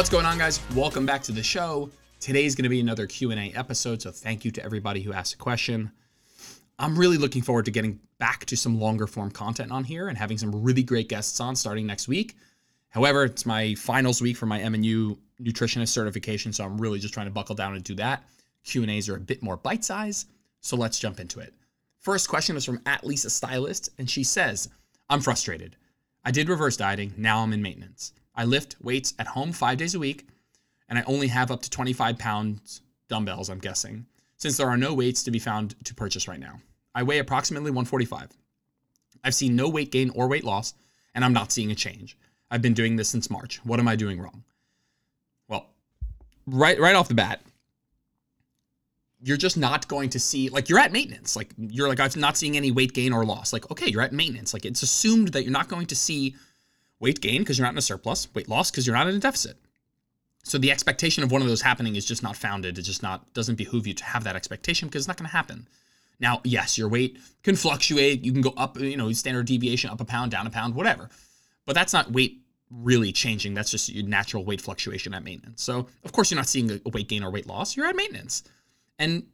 What's going on, guys? Welcome back to the show. Today's going to be another Q&A episode, so thank you to everybody who asked a question. I'm really looking forward to getting back to some longer form content on here and having some really great guests on starting next week. However, it's my finals week for my MNU nutritionist certification, so I'm really just trying to buckle down and do that. Q&As are a bit more bite-sized, so let's jump into it. First question is from At Lisa the Stylist, and she says, I'm frustrated. I did reverse dieting, now I'm in maintenance. I lift weights at home 5 days a week, and I only have up to 25 pounds dumbbells, I'm guessing, since there are no weights to be found to purchase right now. I weigh approximately 145. I've seen no weight gain or weight loss, and I'm not seeing a change. I've been doing this since March. What am I doing wrong? Well, right off the bat, you're just not going to see, like, you're at maintenance. Like, you're like, I'm not seeing any weight gain or loss. Like, okay, you're at maintenance. Like, it's assumed that you're not going to see weight gain because you're not in a surplus, weight loss because you're not in a deficit. So the expectation of one of those happening is just not founded. It just doesn't behoove you to have that expectation because it's not going to happen. Now, yes, your weight can fluctuate. You can go up, standard deviation, up a pound, down a pound, whatever. But that's not weight really changing. That's just your natural weight fluctuation at maintenance. So of course you're not seeing a weight gain or weight loss. You're at maintenance. And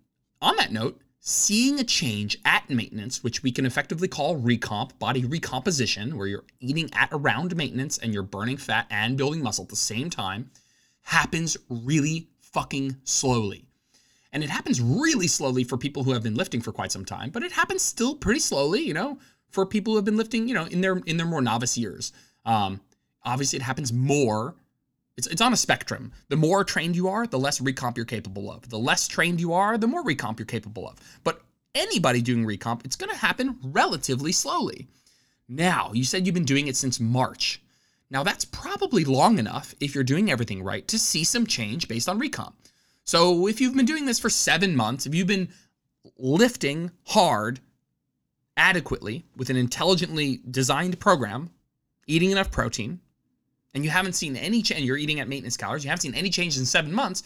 on that note, seeing a change at maintenance, which we can effectively call recomp, body recomposition, where you're eating at around maintenance and you're burning fat and building muscle at the same time, happens really fucking slowly. And it happens really slowly for people who have been lifting for quite some time, but it happens still pretty slowly, for people who have been lifting, in their more novice years. Obviously, it happens more. It's on a spectrum. The more trained you are, the less recomp you're capable of. The less trained you are, the more recomp you're capable of. But anybody doing recomp, it's going to happen relatively slowly. Now, you said you've been doing it since March. Now, that's probably long enough, if you're doing everything right, to see some change based on recomp. So if you've been doing this for 7 months, if you've been lifting hard adequately with an intelligently designed program, eating enough protein, and you haven't seen any change, you're eating at maintenance calories, you haven't seen any change in 7 months,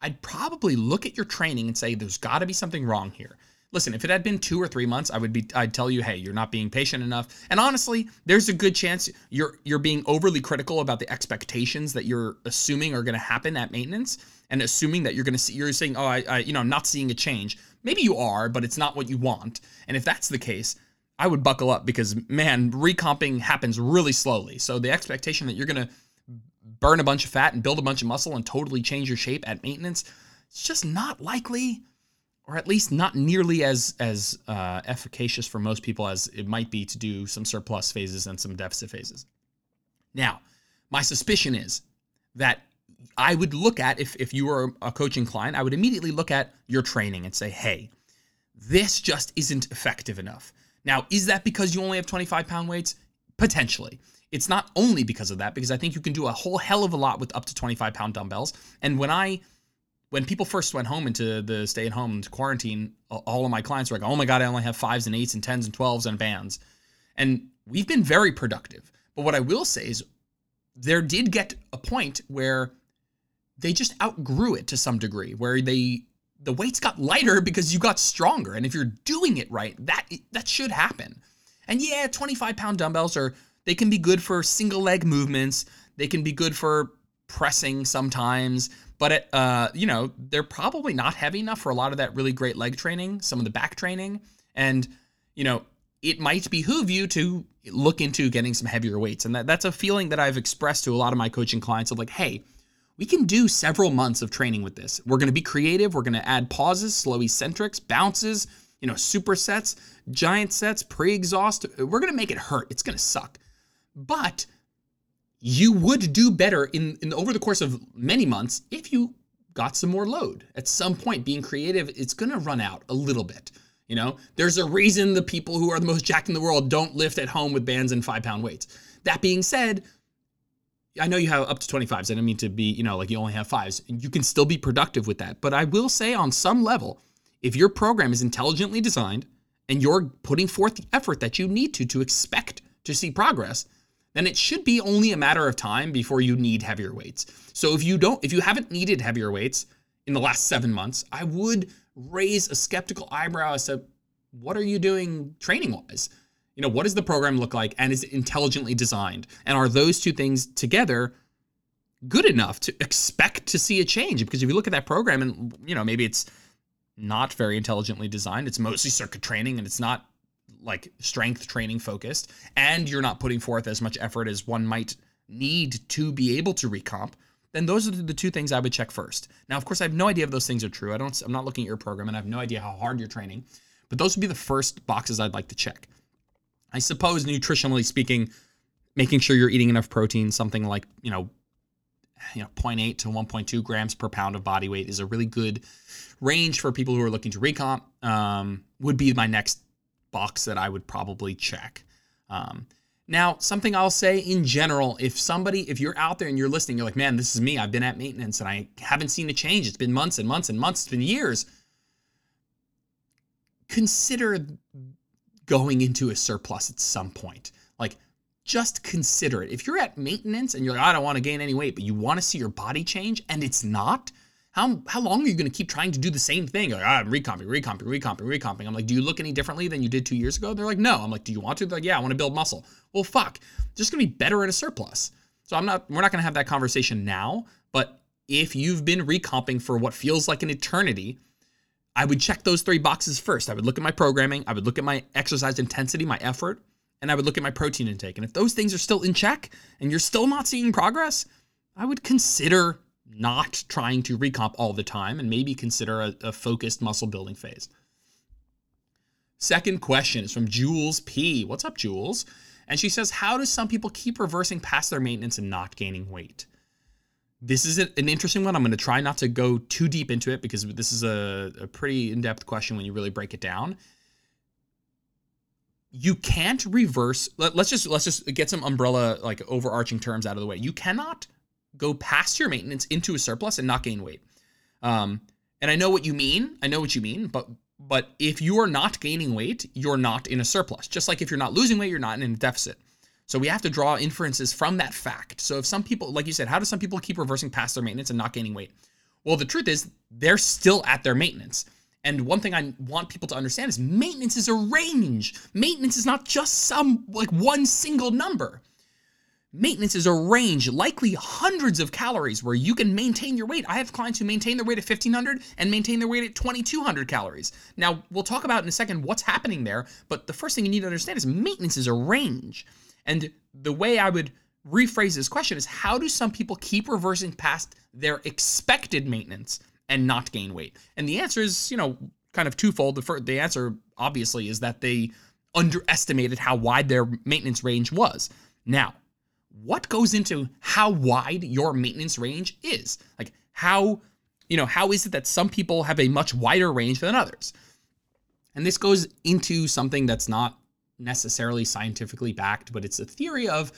I'd probably look at your training and say, there's got to be something wrong here. Listen, if it had been 2 or 3 months, I'd tell you, hey, you're not being patient enough. And honestly, there's a good chance you're being overly critical about the expectations that you're assuming are going to happen at maintenance, and assuming that you're going to see, you're saying, oh, I'm not seeing a change. Maybe you are, but it's not what you want. And if that's the case, I would buckle up, because, man, recomping happens really slowly. So the expectation that you're going to burn a bunch of fat and build a bunch of muscle and totally change your shape at maintenance, it's just not likely, or at least not nearly as efficacious for most people as it might be to do some surplus phases and some deficit phases. Now, my suspicion is that I would look at, if you were a coaching client, I would immediately look at your training and say, hey, this just isn't effective enough. Now, is that because you only have 25-pound weights? Potentially. It's not only because of that, because I think you can do a whole hell of a lot with up to 25-pound dumbbells. And when people first went home into the stay-at-home quarantine, all of my clients were like, oh my God, I only have 5s and 8s and 10s and 12s and bands. And we've been very productive. But what I will say is there did get a point where they just outgrew it to some degree, where the weights got lighter because you got stronger. And if you're doing it right, that should happen. And yeah, 25-pound dumbbells they can be good for single leg movements. They can be good for pressing sometimes, but they're probably not heavy enough for a lot of that really great leg training, some of the back training. And, it might behoove you to look into getting some heavier weights. And that's a feeling that I've expressed to a lot of my coaching clients of like, hey, we can do several months of training with this. We're going to be creative. We're going to add pauses, slow eccentrics, bounces, supersets, giant sets, pre-exhaust. We're going to make it hurt. It's going to suck. But you would do better in over the course of many months if you got some more load. At some point, being creative, it's going to run out a little bit. There's a reason the people who are the most jacked in the world don't lift at home with bands and 5-pound weights. That being said, I know you have up to 25s. I didn't mean to be, like you only have 5s. You can still be productive with that. But I will say, on some level, if your program is intelligently designed and you're putting forth the effort that you need to expect to see progress, then it should be only a matter of time before you need heavier weights. So if you haven't needed heavier weights in the last 7 months, I would raise a skeptical eyebrow as to what are you doing training-wise? What does the program look like, and is it intelligently designed? And are those two things together good enough to expect to see a change. Because if you look at that program and, you know, maybe it's not very intelligently designed, it's mostly circuit training and it's not like strength training focused, and you're not putting forth as much effort as one might need to be able to recomp, then those are the two things I would check first. Now, of course, I have no idea if those things are true. I'm not looking at your program and I have no idea how hard you're training, but those would be the first boxes I'd like to check. I suppose nutritionally speaking, making sure you're eating enough protein, something like, you know, 0.8 to 1.2 grams per pound of body weight is a really good range for people who are looking to recomp, would be my next box that I would probably check. Now, something I'll say in general, if you're out there and you're listening, you're like, man, this is me. I've been at maintenance and I haven't seen a change. It's been months and months and months. It's been years. Consider going into a surplus at some point. Like, just consider it. If you're at maintenance and you're like, I don't want to gain any weight, but you want to see your body change and it's not, how long are you going to keep trying to do the same thing? You're like, I'm recomping. I'm like, do you look any differently than you did 2 years ago? They're like, no. I'm like, do you want to? They're like, yeah, I want to build muscle. Well, fuck. Just going to be better at a surplus. So we're not going to have that conversation now, but if you've been recomping for what feels like an eternity, I would check those three boxes first. I would look at my programming. I would look at my exercise intensity, my effort, and I would look at my protein intake. And if those things are still in check and you're still not seeing progress, I would consider not trying to recomp all the time and maybe consider a focused muscle building phase. Second question is from Jules P. What's up, Jules? And she says, how do some people keep reversing past their maintenance and not gaining weight? This is an interesting one. I'm going to try not to go too deep into it because this is a pretty in-depth question when you really break it down. You can't reverse. Let's just get some umbrella, like, overarching terms out of the way. You cannot go past your maintenance into a surplus and not gain weight. And I know what you mean. But if you are not gaining weight, you're not in a surplus. Just like if you're not losing weight, you're not in a deficit. So we have to draw inferences from that fact. So if some people, like you said, how do some people keep reversing past their maintenance and not gaining weight? Well, the truth is they're still at their maintenance. And one thing I want people to understand is maintenance is a range. Maintenance is not just some, like, one single number. Maintenance is a range, likely hundreds of calories where you can maintain your weight. I have clients who maintain their weight at 1,500 and maintain their weight at 2,200 calories. Now, we'll talk about in a second what's happening there, but the first thing you need to understand is maintenance is a range. And the way I would rephrase this question is, how do some people keep reversing past their expected maintenance and not gain weight? And the answer is, you know, kind of twofold. The answer, obviously, is that they underestimated how wide their maintenance range was. Now, what goes into how wide your maintenance range is? Like, how is it that some people have a much wider range than others? And this goes into something that's not necessarily scientifically backed, but it's a theory of,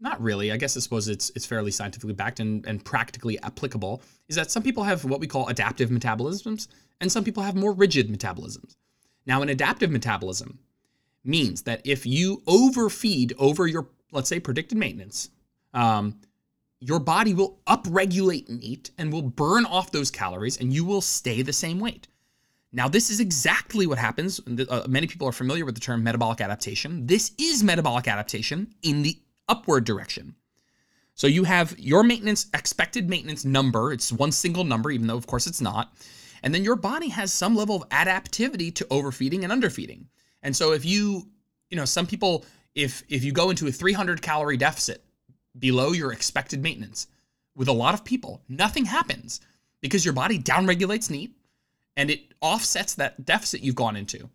not really, I guess I suppose it's fairly scientifically backed and practically applicable, is that some people have what we call adaptive metabolisms, and some people have more rigid metabolisms. Now, an adaptive metabolism means that if you overfeed over your, let's say, predicted maintenance, your body will upregulate NEAT and will burn off those calories, and you will stay the same weight. Now, this is exactly what happens. Many people are familiar with the term metabolic adaptation. This is metabolic adaptation in the upward direction. So you have your maintenance, expected maintenance number. It's one single number, even though, of course, it's not. And then your body has some level of adaptivity to overfeeding and underfeeding. And so if you know, some people, if you go into a 300 calorie deficit below your expected maintenance, with a lot of people, nothing happens because your body downregulates NEAT. And it offsets that deficit you've gone into.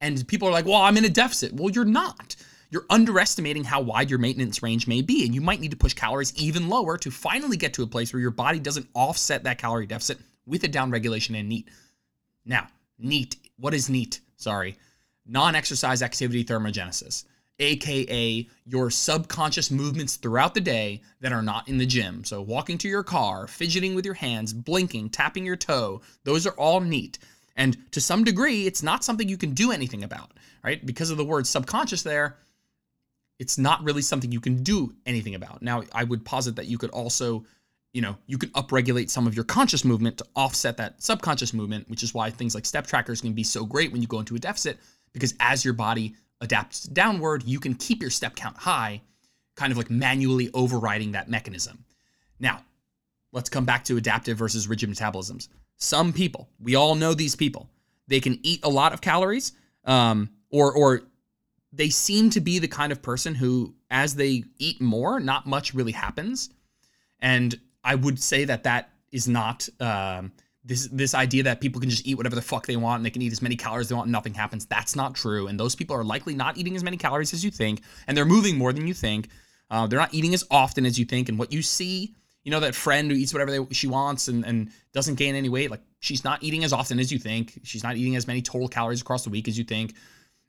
And people are like, well, I'm in a deficit. Well, you're not. You're underestimating how wide your maintenance range may be. And you might need to push calories even lower to finally get to a place where your body doesn't offset that calorie deficit with a downregulation in NEAT. Now, NEAT. What is NEAT? Sorry. Non-exercise activity thermogenesis, AKA your subconscious movements throughout the day that are not in the gym. So walking to your car, fidgeting with your hands, blinking, tapping your toe, those are all NEAT. And to some degree, it's not something you can do anything about, right? Because of the word subconscious there, it's not really something you can do anything about. Now, I would posit that you could also, you could upregulate some of your conscious movement to offset that subconscious movement, which is why things like step trackers can be so great when you go into a deficit, because as your body adapts downward, you can keep your step count high, kind of like manually overriding that mechanism. Now, let's come back to adaptive versus rigid metabolisms. Some people, we all know these people, they can eat a lot of calories, or they seem to be the kind of person who, as they eat more, not much really happens. And I would say that that is not this idea that people can just eat whatever the fuck they want and they can eat as many calories they want and nothing happens. That's not true. And those people are likely not eating as many calories as you think, and they're moving more than you think. They're not eating as often as you think. And what you see, you know, that friend who eats whatever she wants and doesn't gain any weight, like, she's not eating as often as you think. She's not eating as many total calories across the week as you think.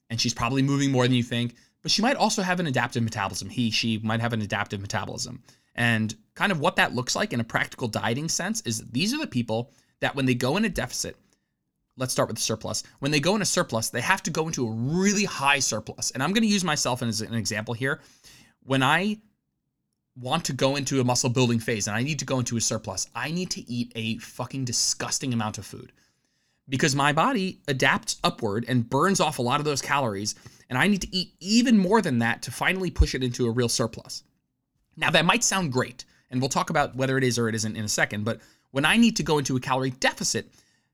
And she's probably moving more than you think, but she might also have an adaptive metabolism. She might have an adaptive metabolism. And kind of what that looks like in a practical dieting sense is these are the people that when they go in a deficit, let's start with the surplus. When they go in a surplus, they have to go into a really high surplus. And I'm going to use myself as an example here. When I want to go into a muscle building phase and I need to go into a surplus, I need to eat a fucking disgusting amount of food, because my body adapts upward and burns off a lot of those calories, and I need to eat even more than that to finally push it into a real surplus. Now, that might sound great, and we'll talk about whether it is or it isn't in a second, but when I need to go into a calorie deficit,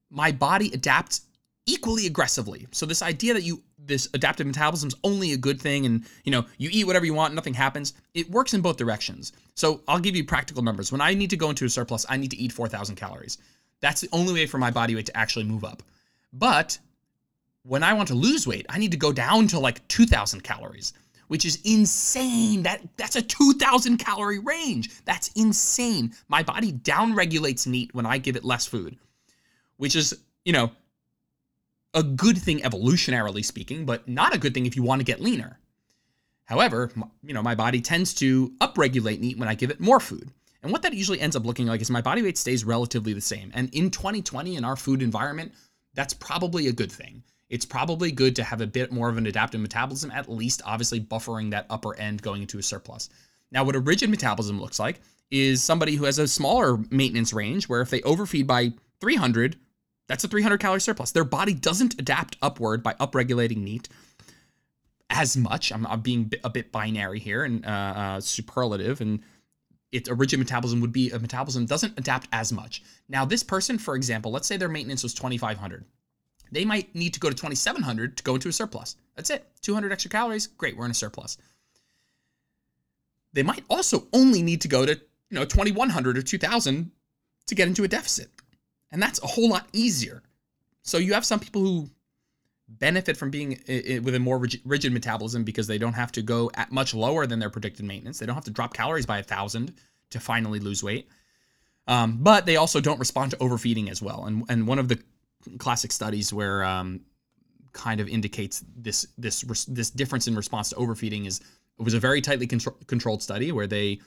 my body adapts equally aggressively. So this idea that this adaptive metabolism is only a good thing and, you know, you eat whatever you want, nothing happens, it works in both directions. So I'll give you practical numbers. When I need to go into a surplus, I need to eat 4,000 calories. That's the only way for my body weight to actually move up. But when I want to lose weight, I need to go down to like 2,000 calories, which is insane. That's a 2,000 calorie range. That's insane. My body downregulates NEAT when I give it less food, which is, you know, a good thing evolutionarily speaking, but not a good thing if you want to get leaner. However, you know, my body tends to upregulate NEAT when I give it more food. And what that usually ends up looking like is my body weight stays relatively the same. And in 2020, in our food environment, that's probably a good thing. It's probably good to have a bit more of an adaptive metabolism, at least obviously buffering that upper end going into a surplus. Now, what a rigid metabolism looks like is somebody who has a smaller maintenance range where if they overfeed by 300, that's a 300 calorie surplus. Their body doesn't adapt upward by upregulating NEAT as much. I'm being a bit binary here and superlative, and a rigid metabolism would be a metabolism that doesn't adapt as much. Now, this person, for example, let's say their maintenance was 2,500. They might need to go to 2,700 to go into a surplus. That's it. 200 extra calories. Great. We're in a surplus. They might also only need to go to, you know, 2,100 or 2,000 to get into a deficit. And that's a whole lot easier. So you have some people who benefit from being with a more rigid metabolism because they don't have to go at much lower than their predicted maintenance. They don't have to drop calories by 1,000 to finally lose weight. But they also don't respond to overfeeding as well. And one of the classic studies where kind of indicates this difference in response to overfeeding was a very tightly controlled study where they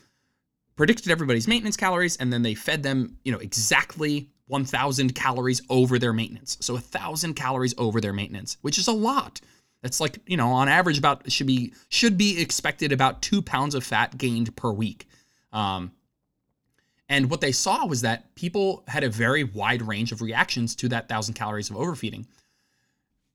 predicted everybody's maintenance calories, and then they fed them, you know, exactly 1,000 calories over their maintenance. So 1,000 calories over their maintenance, which is a lot. That's like, you know, on average about should be expected about 2 pounds of fat gained per week. And what they saw was that people had a very wide range of reactions to that 1,000 calories of overfeeding.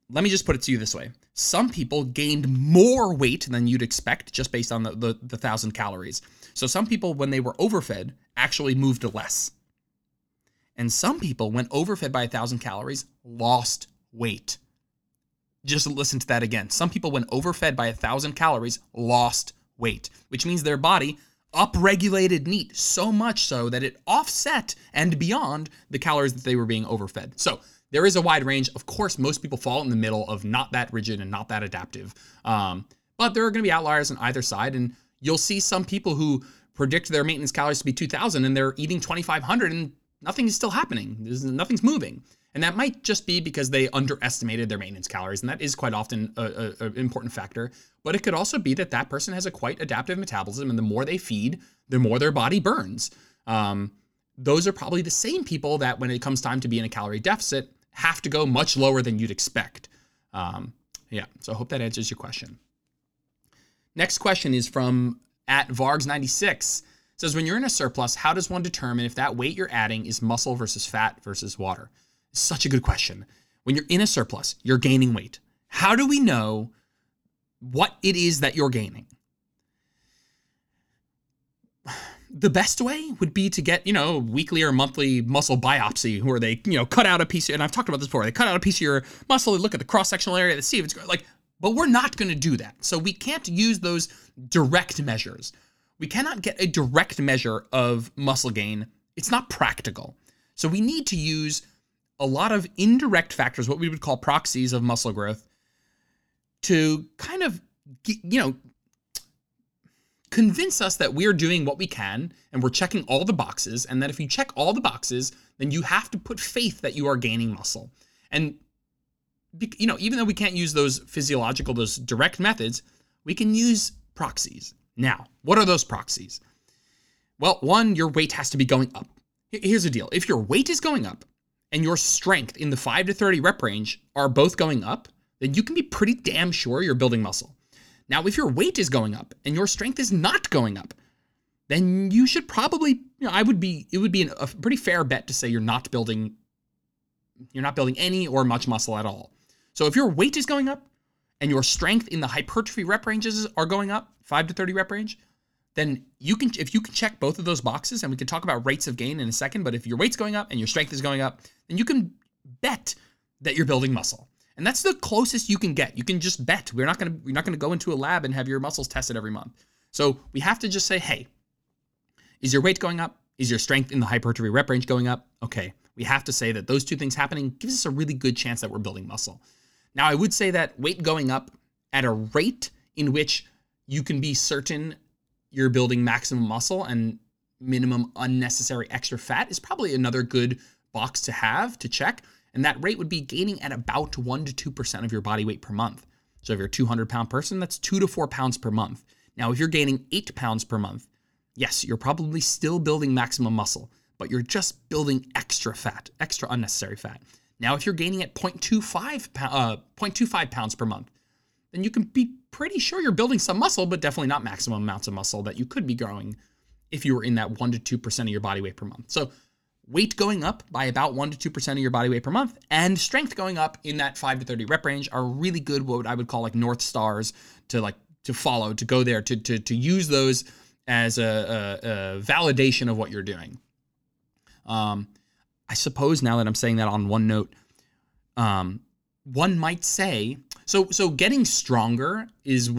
Let me just put it to you this way. Some people gained more weight than you'd expect just based on the 1,000 calories. So some people, when they were overfed, actually moved less. And some people, when overfed by 1,000 calories, lost weight. Just listen to that again. Some people, when overfed by 1,000 calories, lost weight, which means their body upregulated NEAT so much so that it offset and beyond the calories that they were being overfed. So there is a wide range. Of course, most people fall in the middle of not that rigid and not that adaptive. But there are going to be outliers on either side. And you'll see some people who predict their maintenance calories to be 2,000 and they're eating 2,500 and nothing is still happening. Nothing's moving. And that might just be because they underestimated their maintenance calories. And that is quite often an important factor. But it could also be that that person has a quite adaptive metabolism. And the more they feed, the more their body burns. Those are probably the same people that when it comes time to be in a calorie deficit have to go much lower than you'd expect. So I hope that answers your question. Next question is from at Vargs96. It says, when you're in a surplus, how does one determine if that weight you're adding is muscle versus fat versus water? Such a good question. When you're in a surplus, you're gaining weight. How do we know what it is that you're gaining? the best way would be to get, you know, weekly or monthly muscle biopsy where they, you know, cut out a piece, and I've talked about this before, they cut out a piece of your muscle, they look at the cross-sectional area, they see if it's like, but we're not going to do that. So we can't use those direct measures. We cannot get a direct measure of muscle gain. It's not practical. So we need to use a lot of indirect factors, what we would call proxies of muscle growth, to kind of, you know, convince us that we're doing what we can and we're checking all the boxes, and that if you check all the boxes, then you have to put faith that you are gaining muscle. And, you know, even though we can't use those physiological, those direct methods, we can use proxies. Now, what are those proxies? Well, one, your weight has to be going up. Here's the deal. If your weight is going up and your strength in the 5 to 30 rep range are both going up, then you can be pretty damn sure you're building muscle. Now, if your weight is going up and your strength is not going up, then you should probably, you know, it would be a pretty fair bet to say you're not building any or much muscle at all. So if your weight is going up and your strength in the hypertrophy rep ranges are going up, 5 to 30 rep range, then if you can check both of those boxes, and we can talk about rates of gain in a second, but if your weight's going up and your strength is going up, then you can bet that you're building muscle. And that's the closest you can get. You can just bet. We're not going to go into a lab and have your muscles tested every month. So we have to just say, hey, is your weight going up? Is your strength in the hypertrophy rep range going up? Okay, we have to say that those two things happening gives us a really good chance that we're building muscle. Now, I would say that weight going up at a rate in which you can be certain you're building maximum muscle and minimum unnecessary extra fat is probably another good box to have to check. And that rate would be gaining at about 1 to 2% of your body weight per month. So if you're a 200-pound person, that's 2 to 4 pounds per month. Now, if you're gaining 8 pounds per month, yes, you're probably still building maximum muscle, but you're just building extra fat, extra unnecessary fat. Now, if you're gaining at 0.25 pounds per month, then you can be pretty sure you're building some muscle, but definitely not maximum amounts of muscle that you could be growing if you were in that 1 to 2% of your body weight per month. So weight going up by about 1 to 2% of your body weight per month and strength going up in that 5 to 30 rep range are really good, what I would call like North Stars to follow, to go there, to use those as a validation of what you're doing. I suppose now that I'm saying that on one note, one might say, so getting stronger is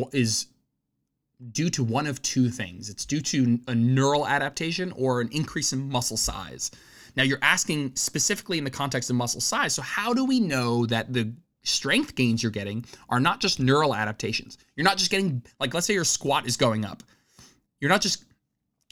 due to one of two things. It's due to a neural adaptation or an increase in muscle size. Now, you're asking specifically in the context of muscle size, so how do we know that the strength gains you're getting are not just neural adaptations? You're not just getting, like, let's say your squat is going up. You're not just,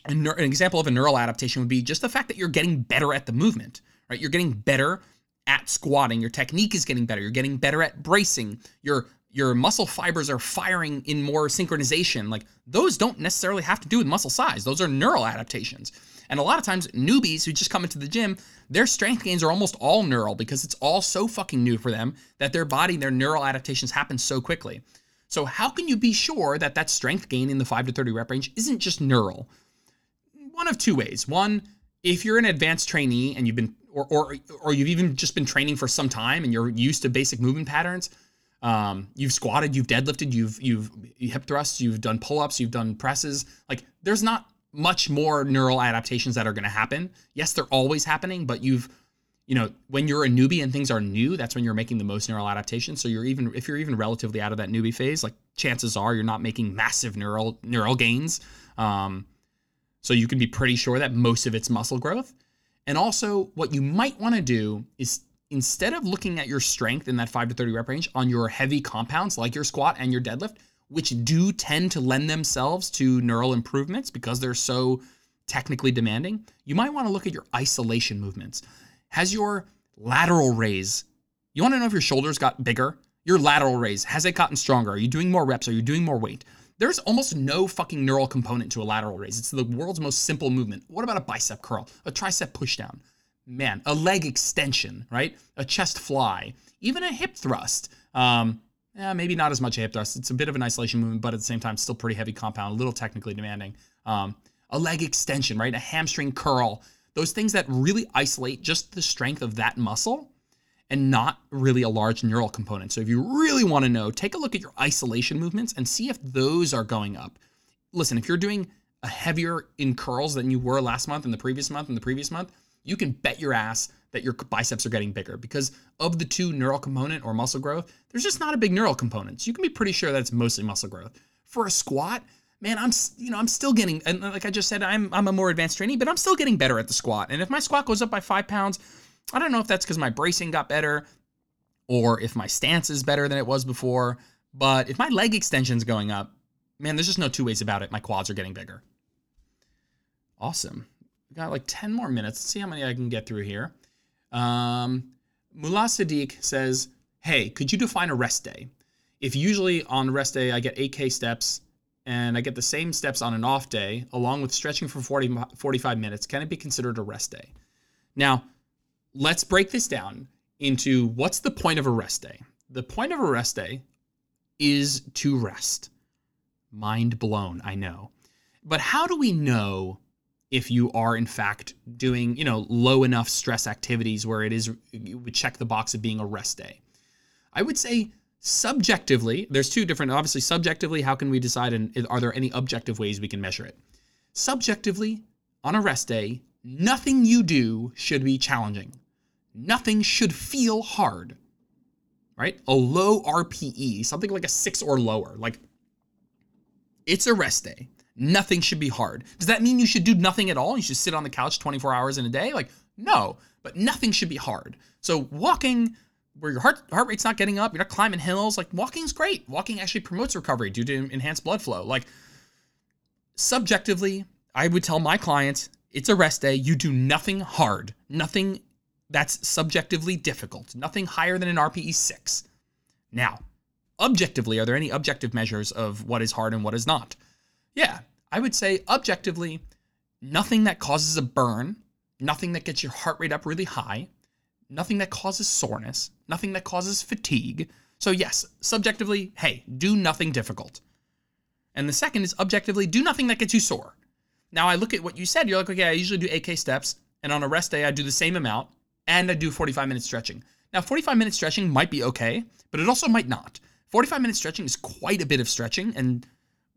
an example of a neural adaptation would be just the fact that you're getting better at the movement, right? You're getting better at squatting. Your technique is getting better. You're getting better at bracing. Your muscle fibers are firing in more synchronization. Like, those don't necessarily have to do with muscle size. Those are neural adaptations. And a lot of times newbies who just come into the gym, their strength gains are almost all neural because it's all so fucking new for them that their body, their neural adaptations happen so quickly. So how can you be sure that that strength gain in the 5 to 30 rep range isn't just neural? One of two ways. One, if you're an advanced trainee and you've been, or you've even just been training for some time and you're used to basic movement patterns, you've squatted, you've deadlifted, you've hip thrusts, you've done pull-ups, you've done presses. Like, there's not much more neural adaptations that are going to happen. Yes, they're always happening, but when you're a newbie and things are new, that's when you're making the most neural adaptations. So if you're even relatively out of that newbie phase, like, chances are you're not making massive neural gains. So you can be pretty sure that most of it's muscle growth. And also, what you might want to do is, instead of looking at your strength in that 5 to 30 rep range on your heavy compounds like your squat and your deadlift, which do tend to lend themselves to neural improvements because they're so technically demanding, you might want to look at your isolation movements. Has your lateral raise, you want to know if your shoulders got bigger? Your lateral raise, has it gotten stronger? Are you doing more reps? Are you doing more weight? There's almost no fucking neural component to a lateral raise. It's the world's most simple movement. What about a bicep curl, a tricep pushdown? Man, a leg extension, right? A chest fly, even a hip thrust. Maybe not as much a hip thrust. It's a bit of an isolation movement, but at the same time, still pretty heavy compound, a little technically demanding. A leg extension, right? A hamstring curl. Those things that really isolate just the strength of that muscle and not really a large neural component. So if you really want to know, take a look at your isolation movements and see if those are going up. Listen, if you're doing a heavier in curls than you were last month and the previous month and the previous month, you can bet your ass that your biceps are getting bigger, because of the two, neural component or muscle growth, there's just not a big neural component. So you can be pretty sure that it's mostly muscle growth. For a squat, man, I'm still getting, and like I just said, I'm a more advanced trainee, but I'm still getting better at the squat. And if my squat goes up by 5 pounds, I don't know if that's because my bracing got better or if my stance is better than it was before, but if my leg extension's going up, man, there's just no two ways about it. My quads are getting bigger. Awesome. We got like 10 more minutes. Let's see how many I can get through here. Mullah Sadiq says, hey, could you define a rest day? If usually on rest day, I get 8K steps and I get the same steps on an off day, along with stretching for 45 minutes, can it be considered a rest day? Now, let's break this down into what's the point of a rest day. The point of a rest day is to rest. Mind blown, I know. But how do we know if you are in fact doing, low enough stress activities where you would check the box of being a rest day? I would say subjectively, there's two different, obviously subjectively, how can we decide and are there any objective ways we can measure it? Subjectively, on a rest day, nothing you do should be challenging. Nothing should feel hard, right? A low RPE, something like a 6 or lower, like it's a rest day. Nothing should be hard. Does that mean you should do nothing at all? You should sit on the couch 24 hours in a day? Like, no, but nothing should be hard. So walking where your heart rate's not getting up, you're not climbing hills, like walking's great. Walking actually promotes recovery due to enhanced blood flow. Like subjectively, I would tell my clients, it's a rest day. You do nothing hard, nothing that's subjectively difficult, nothing higher than an RPE 6. Now, objectively, are there any objective measures of what is hard and what is not? Yeah, I would say objectively, nothing that causes a burn, nothing that gets your heart rate up really high, nothing that causes soreness, nothing that causes fatigue. So yes, subjectively, hey, do nothing difficult. And the second is objectively, do nothing that gets you sore. Now I look at what you said, you're like, okay, I usually do 8K steps, and on a rest day, I do the same amount, and I do 45 minute stretching. Now 45 minute stretching might be okay, but it also might not. 45 minute stretching is quite a bit of stretching, and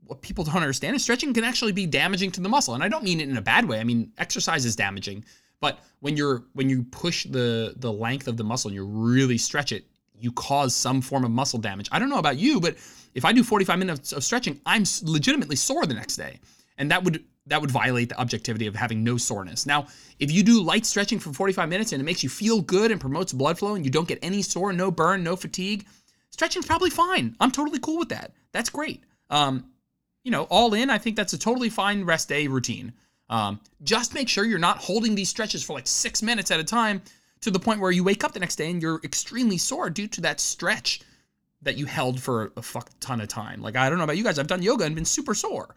what people don't understand is stretching can actually be damaging to the muscle. And I don't mean it in a bad way. I mean, exercise is damaging. But when you push the length of the muscle and you really stretch it, you cause some form of muscle damage. I don't know about you, but if I do 45 minutes of stretching, I'm legitimately sore the next day. And that would violate the objectivity of having no soreness. Now, if you do light stretching for 45 minutes and it makes you feel good and promotes blood flow and you don't get any sore, no burn, no fatigue, stretching's probably fine. I'm totally cool with that. That's great. All in, I think that's a totally fine rest day routine. Just make sure you're not holding these stretches for like 6 minutes at a time to the point where you wake up the next day and you're extremely sore due to that stretch that you held for a fuck ton of time. Like, I don't know about you guys, I've done yoga and been super sore.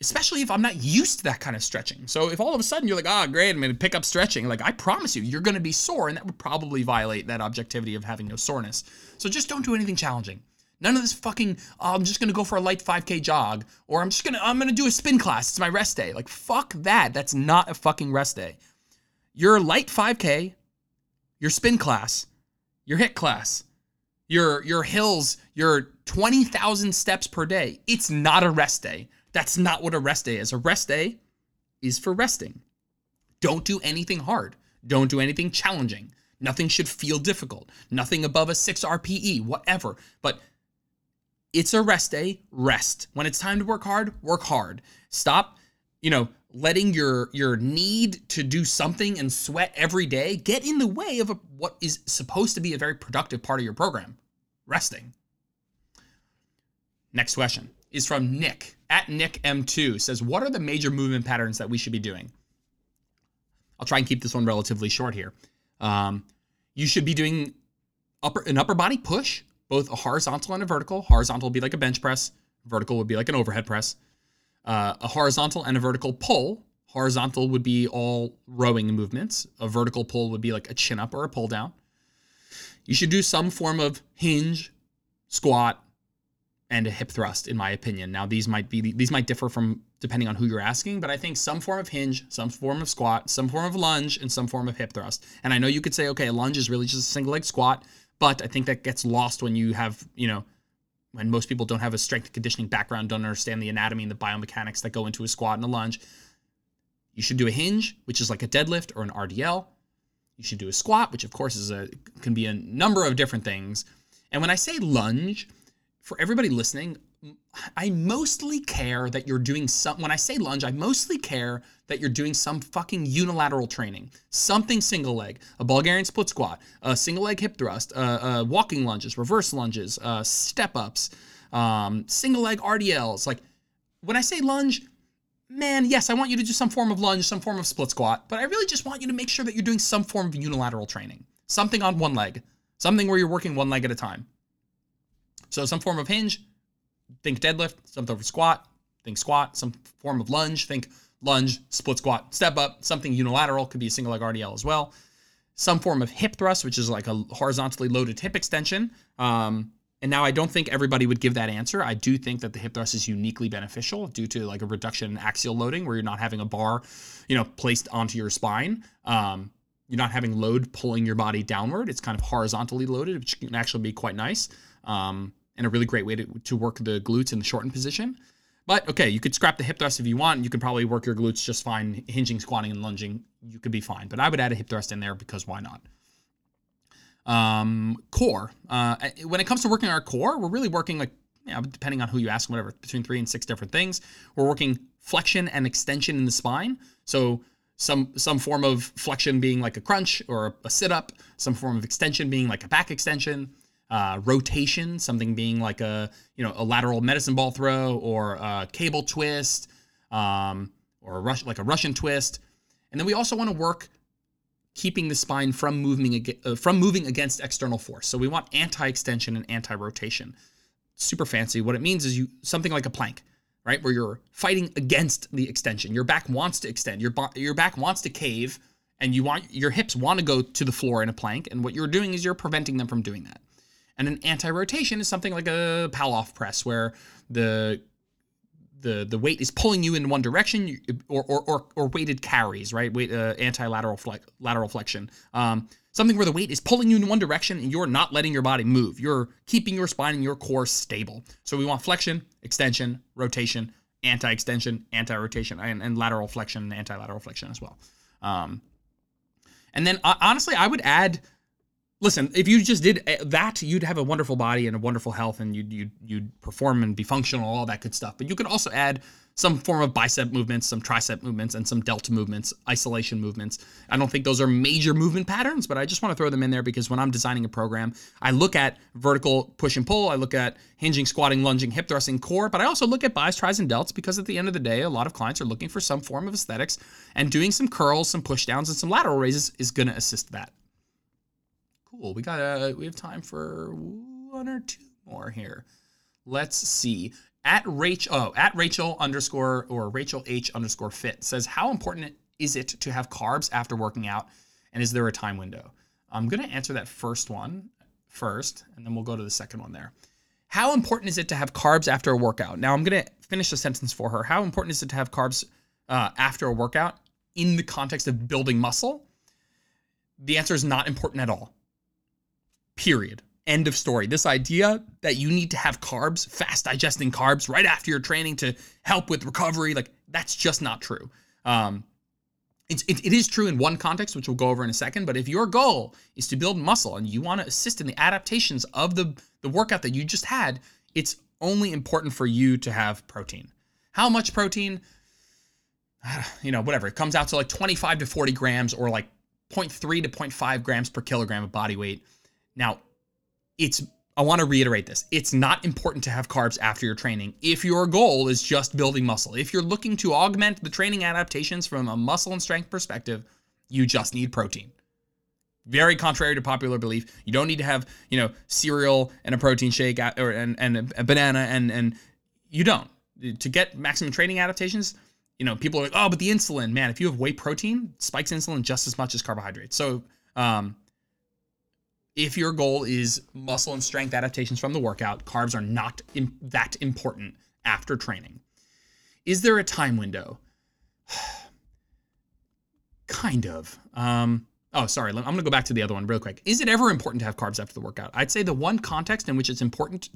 Especially if I'm not used to that kind of stretching. So if all of a sudden you're like, great, I'm gonna pick up stretching. Like, I promise you're gonna be sore, and that would probably violate that objectivity of having no soreness. So just don't do anything challenging. None of this fucking, I'm just going to go for a light 5K jog, or I'm going to do a spin class. It's my rest day. Like, fuck that. That's not a fucking rest day. Your light 5K, your spin class, your HIIT class, your hills, your 20,000 steps per day. It's not a rest day. That's not what a rest day is. A rest day is for resting. Don't do anything hard. Don't do anything challenging. Nothing should feel difficult. Nothing above a 6 RPE, whatever. But it's a rest day, rest. When it's time to work hard, work hard. Stop, letting your need to do something and sweat every day get in the way of what is supposed to be a very productive part of your program, resting. Next question is from Nick, at Nick M2, says, what are the major movement patterns that we should be doing? I'll try and keep this one relatively short here. You should be doing an upper body push, both a horizontal and a vertical. Horizontal would be like a bench press. Vertical would be like an overhead press. A horizontal and a vertical pull. Horizontal would be all rowing movements. A vertical pull would be like a chin up or a pull down. You should do some form of hinge, squat, and a hip thrust, in my opinion. Now, these might differ from depending on who you're asking, but I think some form of hinge, some form of squat, some form of lunge, and some form of hip thrust. And I know you could say, okay, a lunge is really just a single leg squat. But I think that gets lost when you have, when most people don't have a strength and conditioning background, don't understand the anatomy and the biomechanics that go into a squat and a lunge. You should do a hinge, which is like a deadlift or an RDL. You should do a squat, which of course is can be a number of different things. And when I say lunge, for everybody listening, I mostly care that you're doing some, when I say lunge, I mostly care that you're doing some fucking unilateral training, something single leg, a Bulgarian split squat, a single leg hip thrust, walking lunges, reverse lunges, step ups, single leg RDLs. Like when I say lunge, man, yes, I want you to do some form of lunge, some form of split squat, but I really just want you to make sure that you're doing some form of unilateral training, something on one leg, something where you're working one leg at a time. So some form of hinge, think deadlift, some form of squat, think squat, some form of lunge, think lunge, split squat, step up, something unilateral, could be a single leg RDL as well. Some form of hip thrust, which is like a horizontally loaded hip extension. And now I don't think everybody would give that answer. I do think that the hip thrust is uniquely beneficial due to like a reduction in axial loading where you're not having a bar, you know, placed onto your spine. You're not having load pulling your body downward. It's kind of horizontally loaded, which can actually be quite nice. And a really great way to work the glutes in the shortened position. But okay, you could scrap the hip thrust if you want. You could probably work your glutes just fine, hinging, squatting, and lunging. You could be fine. But I would add a hip thrust in there because why not? Core. When it comes to working our core, we're really working like, yeah, depending on who you ask, whatever, between 3 and 6 different things. We're working flexion and extension in the spine. So some form of flexion being like a crunch or a sit-up, some form of extension being like a back extension. Rotation, something being like a, you know, a lateral medicine ball throw or a cable twist, or a Russian twist. And then we also want to work keeping the spine from moving against external force. So we want anti-extension and anti-rotation. Super fancy. What it means is something like a plank, right? Where you're fighting against the extension. Your back wants to extend. Your back wants to cave, and your hips want to go to the floor in a plank. And what you're doing is you're preventing them from doing that. And an anti-rotation is something like a Palloff press, where the weight is pulling you in one direction, or weighted carries, right? Anti-lateral flexion. Something where the weight is pulling you in one direction and you're not letting your body move. You're keeping your spine and your core stable. So we want flexion, extension, rotation, anti-extension, anti-rotation, and lateral flexion and anti-lateral flexion as well. And then honestly, I would add. Listen, if you just did that, you'd have a wonderful body and a wonderful health, and you'd perform and be functional, all that good stuff. But you could also add some form of bicep movements, some tricep movements, and some delta movements, isolation movements. I don't think those are major movement patterns, but I just want to throw them in there because when I'm designing a program, I look at vertical push and pull. I look at hinging, squatting, lunging, hip thrusting, core, but I also look at buys, tries, and delts because at the end of the day, a lot of clients are looking for some form of aesthetics, and doing some curls, some push downs, and some lateral raises is going to assist that. Cool. We have time for 1 or 2 more here. Let's see. At Rachel underscore or Rachel H underscore fit says, how important is it to have carbs after working out? And is there a time window? I'm going to answer that first one first, and then we'll go to the second one there. How important is it to have carbs after a workout? Now I'm going to finish the sentence for her. How important is it to have carbs after a workout in the context of building muscle? The answer is not important at all. Period. End of story. This idea that you need to have carbs, fast digesting carbs right after your training to help with recovery, like that's just not true. It is true in one context, which we'll go over in a second, but if your goal is to build muscle and you want to assist in the adaptations of the workout that you just had, it's only important for you to have protein. How much protein? You know, whatever. It comes out to like 25 to 40 grams or like 0.3 to 0.5 grams per kilogram of body weight. Now, I want to reiterate this. It's not important to have carbs after your training if your goal is just building muscle. If you're looking to augment the training adaptations from a muscle and strength perspective, you just need protein. Very contrary to popular belief. You don't need to have, you know, cereal and a protein shake and a banana and you don't. To get maximum training adaptations, you know, people are like, oh, but the insulin, man, if you have whey protein, spikes insulin just as much as carbohydrates. So, if your goal is muscle and strength adaptations from the workout, carbs are not that important after training. Is there a time window? Kind of. Oh, sorry, I'm gonna go back to the other one real quick. Is it ever important to have carbs after the workout? I'd say two contexts in which it's important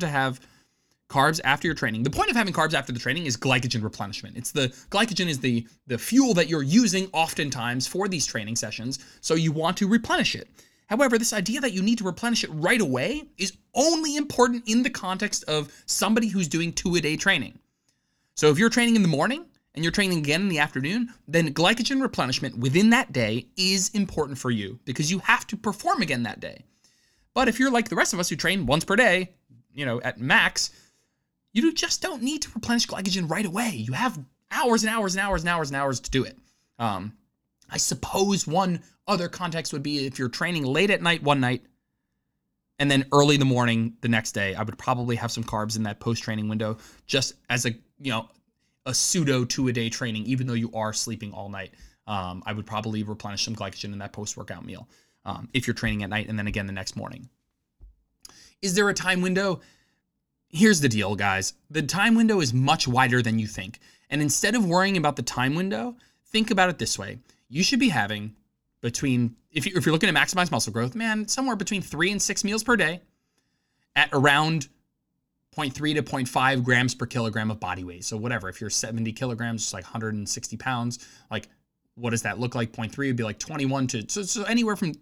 to have carbs after your training. The point of having carbs after the training is glycogen replenishment. Glycogen is the fuel that you're using oftentimes for these training sessions, so you want to replenish it. However, this idea that you need to replenish it right away is only important in the context of somebody who's doing two-a-day training. So if you're training in the morning and you're training again in the afternoon, then glycogen replenishment within that day is important for you because you have to perform again that day. But if you're like the rest of us who train once per day, at max, you just don't need to replenish glycogen right away. You have hours and hours and hours and hours and hours to do it. I suppose one other context would be if you're training late at night one night and then early in the morning the next day. I would probably have some carbs in that post-training window just as a pseudo two-a-day training, even though you are sleeping all night. I would probably replenish some glycogen in that post-workout meal if you're training at night and then again the next morning. Is there a time window? Here's the deal, guys. The time window is much wider than you think. And instead of worrying about the time window, think about it this way. You should be having if you're looking to maximize muscle growth, somewhere between 3 and 6 meals per day at around 0.3 to 0.5 grams per kilogram of body weight. So whatever, if you're 70 kilograms, it's like 160 pounds, like what does that look like? 0.3 would be like 21 to, so anywhere from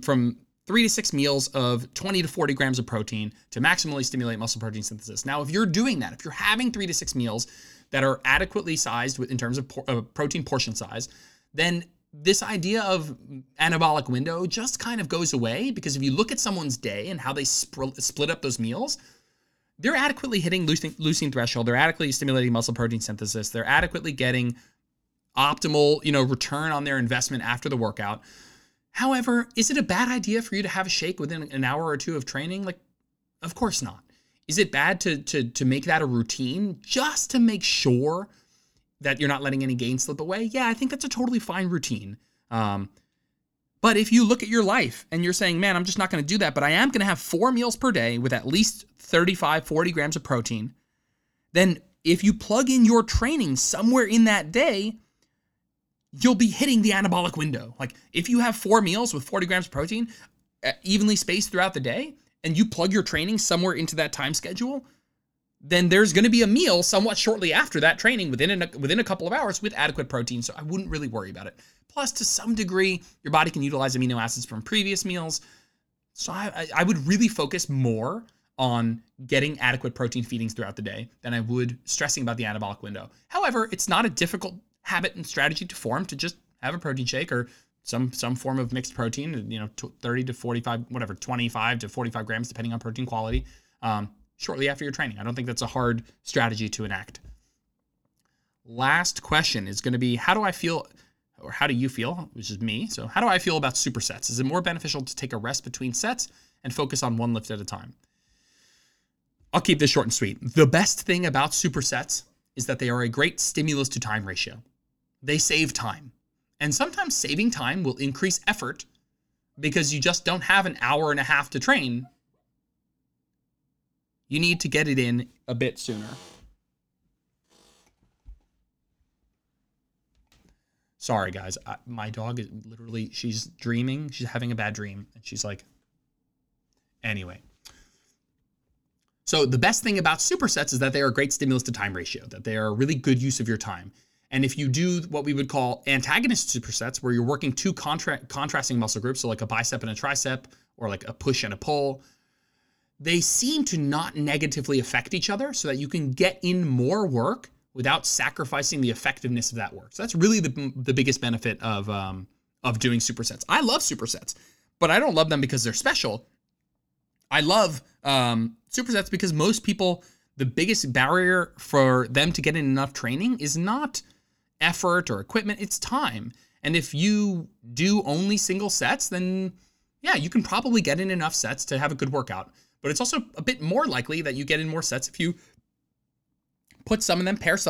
3 to 6 meals of 20 to 40 grams of protein to maximally stimulate muscle protein synthesis. Now, if you're doing that, if you're having 3 to 6 meals that are adequately sized in terms of protein portion size, then this idea of anabolic window just kind of goes away, because if you look at someone's day and how they split up those meals, they're adequately hitting leucine threshold, they're adequately stimulating muscle protein synthesis, they're adequately getting optimal, return on their investment after the workout. However, is it a bad idea for you to have a shake within an hour or two of training? Of course not. Is it bad to make that a routine just to make sure that you're not letting any gain slip away? Yeah, I think that's a totally fine routine. But if you look at your life and you're saying, I'm just not going to do that, but I am going to have 4 meals per day with at least 35, 40 grams of protein, then if you plug in your training somewhere in that day, you'll be hitting the anabolic window. If you have 4 meals with 40 grams of protein, evenly spaced throughout the day, and you plug your training somewhere into that time schedule, then there's going to be a meal somewhat shortly after that training within a couple of hours with adequate protein. So I wouldn't really worry about it. Plus, to some degree, your body can utilize amino acids from previous meals. So I would really focus more on getting adequate protein feedings throughout the day than I would stressing about the anabolic window. However, it's not a difficult habit and strategy to form, to just have a protein shake or some form of mixed protein, 30 to 45, whatever, 25 to 45 grams, depending on protein quality, shortly after your training. I don't think that's a hard strategy to enact. Last question is going to be, how do you feel, which is me. So how do I feel about supersets? Is it more beneficial to take a rest between sets and focus on one lift at a time? I'll keep this short and sweet. The best thing about supersets is that they are a great stimulus to time ratio. They save time. And sometimes saving time will increase effort because you just don't have an hour and a half to train. You need to get it in a bit sooner. Sorry, guys. My dog is literally, she's dreaming. She's having a bad dream. And she's like, anyway. So the best thing about supersets is that they are a great stimulus to time ratio, that they are a really good use of your time. And if you do what we would call antagonist supersets, where you're working two contrasting muscle groups, so like a bicep and a tricep, or like a push and a pull, they seem to not negatively affect each other, so that you can get in more work without sacrificing the effectiveness of that work. So that's really the biggest benefit of doing supersets. I love supersets, but I don't love them because they're special. I love supersets because most people, the biggest barrier for them to get in enough training is not effort or equipment, it's time. And if you do only single sets, then yeah, you can probably get in enough sets to have a good workout. But it's also a bit more likely that you get in more sets if you pair some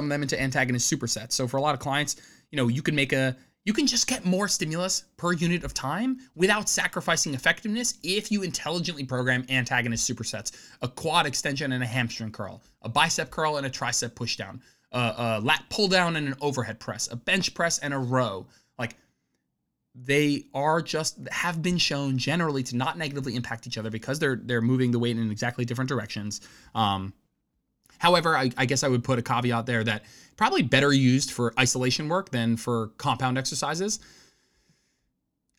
of them into antagonist supersets. So for a lot of clients, you can just get more stimulus per unit of time without sacrificing effectiveness if you intelligently program antagonist supersets, a quad extension and a hamstring curl, a bicep curl and a tricep pushdown, a lat pull down and an overhead press, a bench press and a row. they are just have been shown generally to not negatively impact each other because they're moving the weight in exactly different directions. However, I guess I would put a caveat there that probably better used for isolation work than for compound exercises.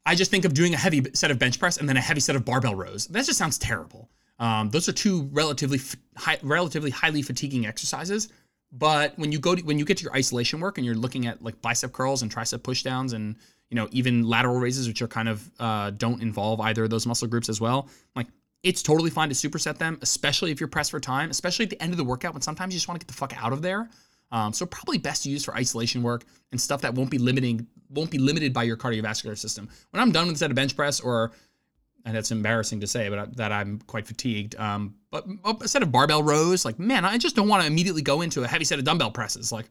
I just think of doing a heavy set of bench press and then a heavy set of barbell rows. That just sounds terrible. Those are two relatively highly fatiguing exercises. But when you get to your isolation work and you're looking at like bicep curls and tricep pushdowns and, you know, even lateral raises, which are kind of don't involve either of those muscle groups as well. Like, it's totally fine to superset them, especially if you're pressed for time, especially at the end of the workout when sometimes you just want to get the fuck out of there. So probably best used for isolation work and stuff that won't be limited by your cardiovascular system. When I'm done with a set of bench press, or, and that's embarrassing to say, but that I'm quite fatigued. But a set of barbell rows, like, man, I just don't want to immediately go into a heavy set of dumbbell presses. Like,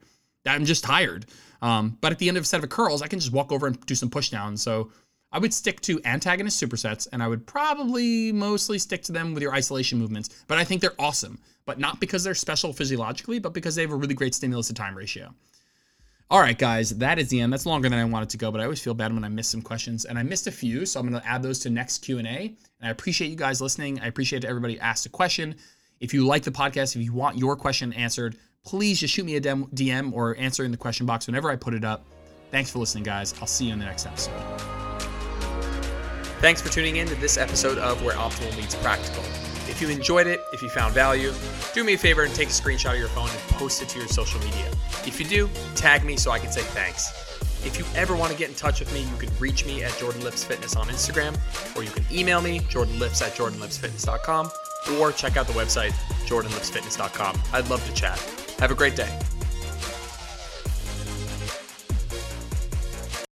I'm just tired. But at the end of a set of curls, I can just walk over and do some push downs. So I would stick to antagonist supersets, and I would probably mostly stick to them with your isolation movements. But I think they're awesome, but not because they're special physiologically, but because they have a really great stimulus to time ratio. All right, guys, that is the end. That's longer than I wanted to go, but I always feel bad when I miss some questions, and I missed a few, so I'm going to add those to next Q&A. And I appreciate you guys listening. I appreciate everybody asked a question. If you like the podcast, if you want your question answered, please just shoot me a DM or answer in the question box whenever I put it up. Thanks for listening, guys. I'll see you in the next episode. Thanks for tuning in to this episode of Where Optimal Meets Practical. If you enjoyed it, if you found value, do me a favor and take a screenshot of your phone and post it to your social media. If you do, tag me so I can say thanks. If you ever want to get in touch with me, you can reach me at Jordan Lips Fitness on Instagram, or you can email me, jordanlips@jordanlipsfitness.com, or check out the website, jordanlipsfitness.com. I'd love to chat. Have a great day.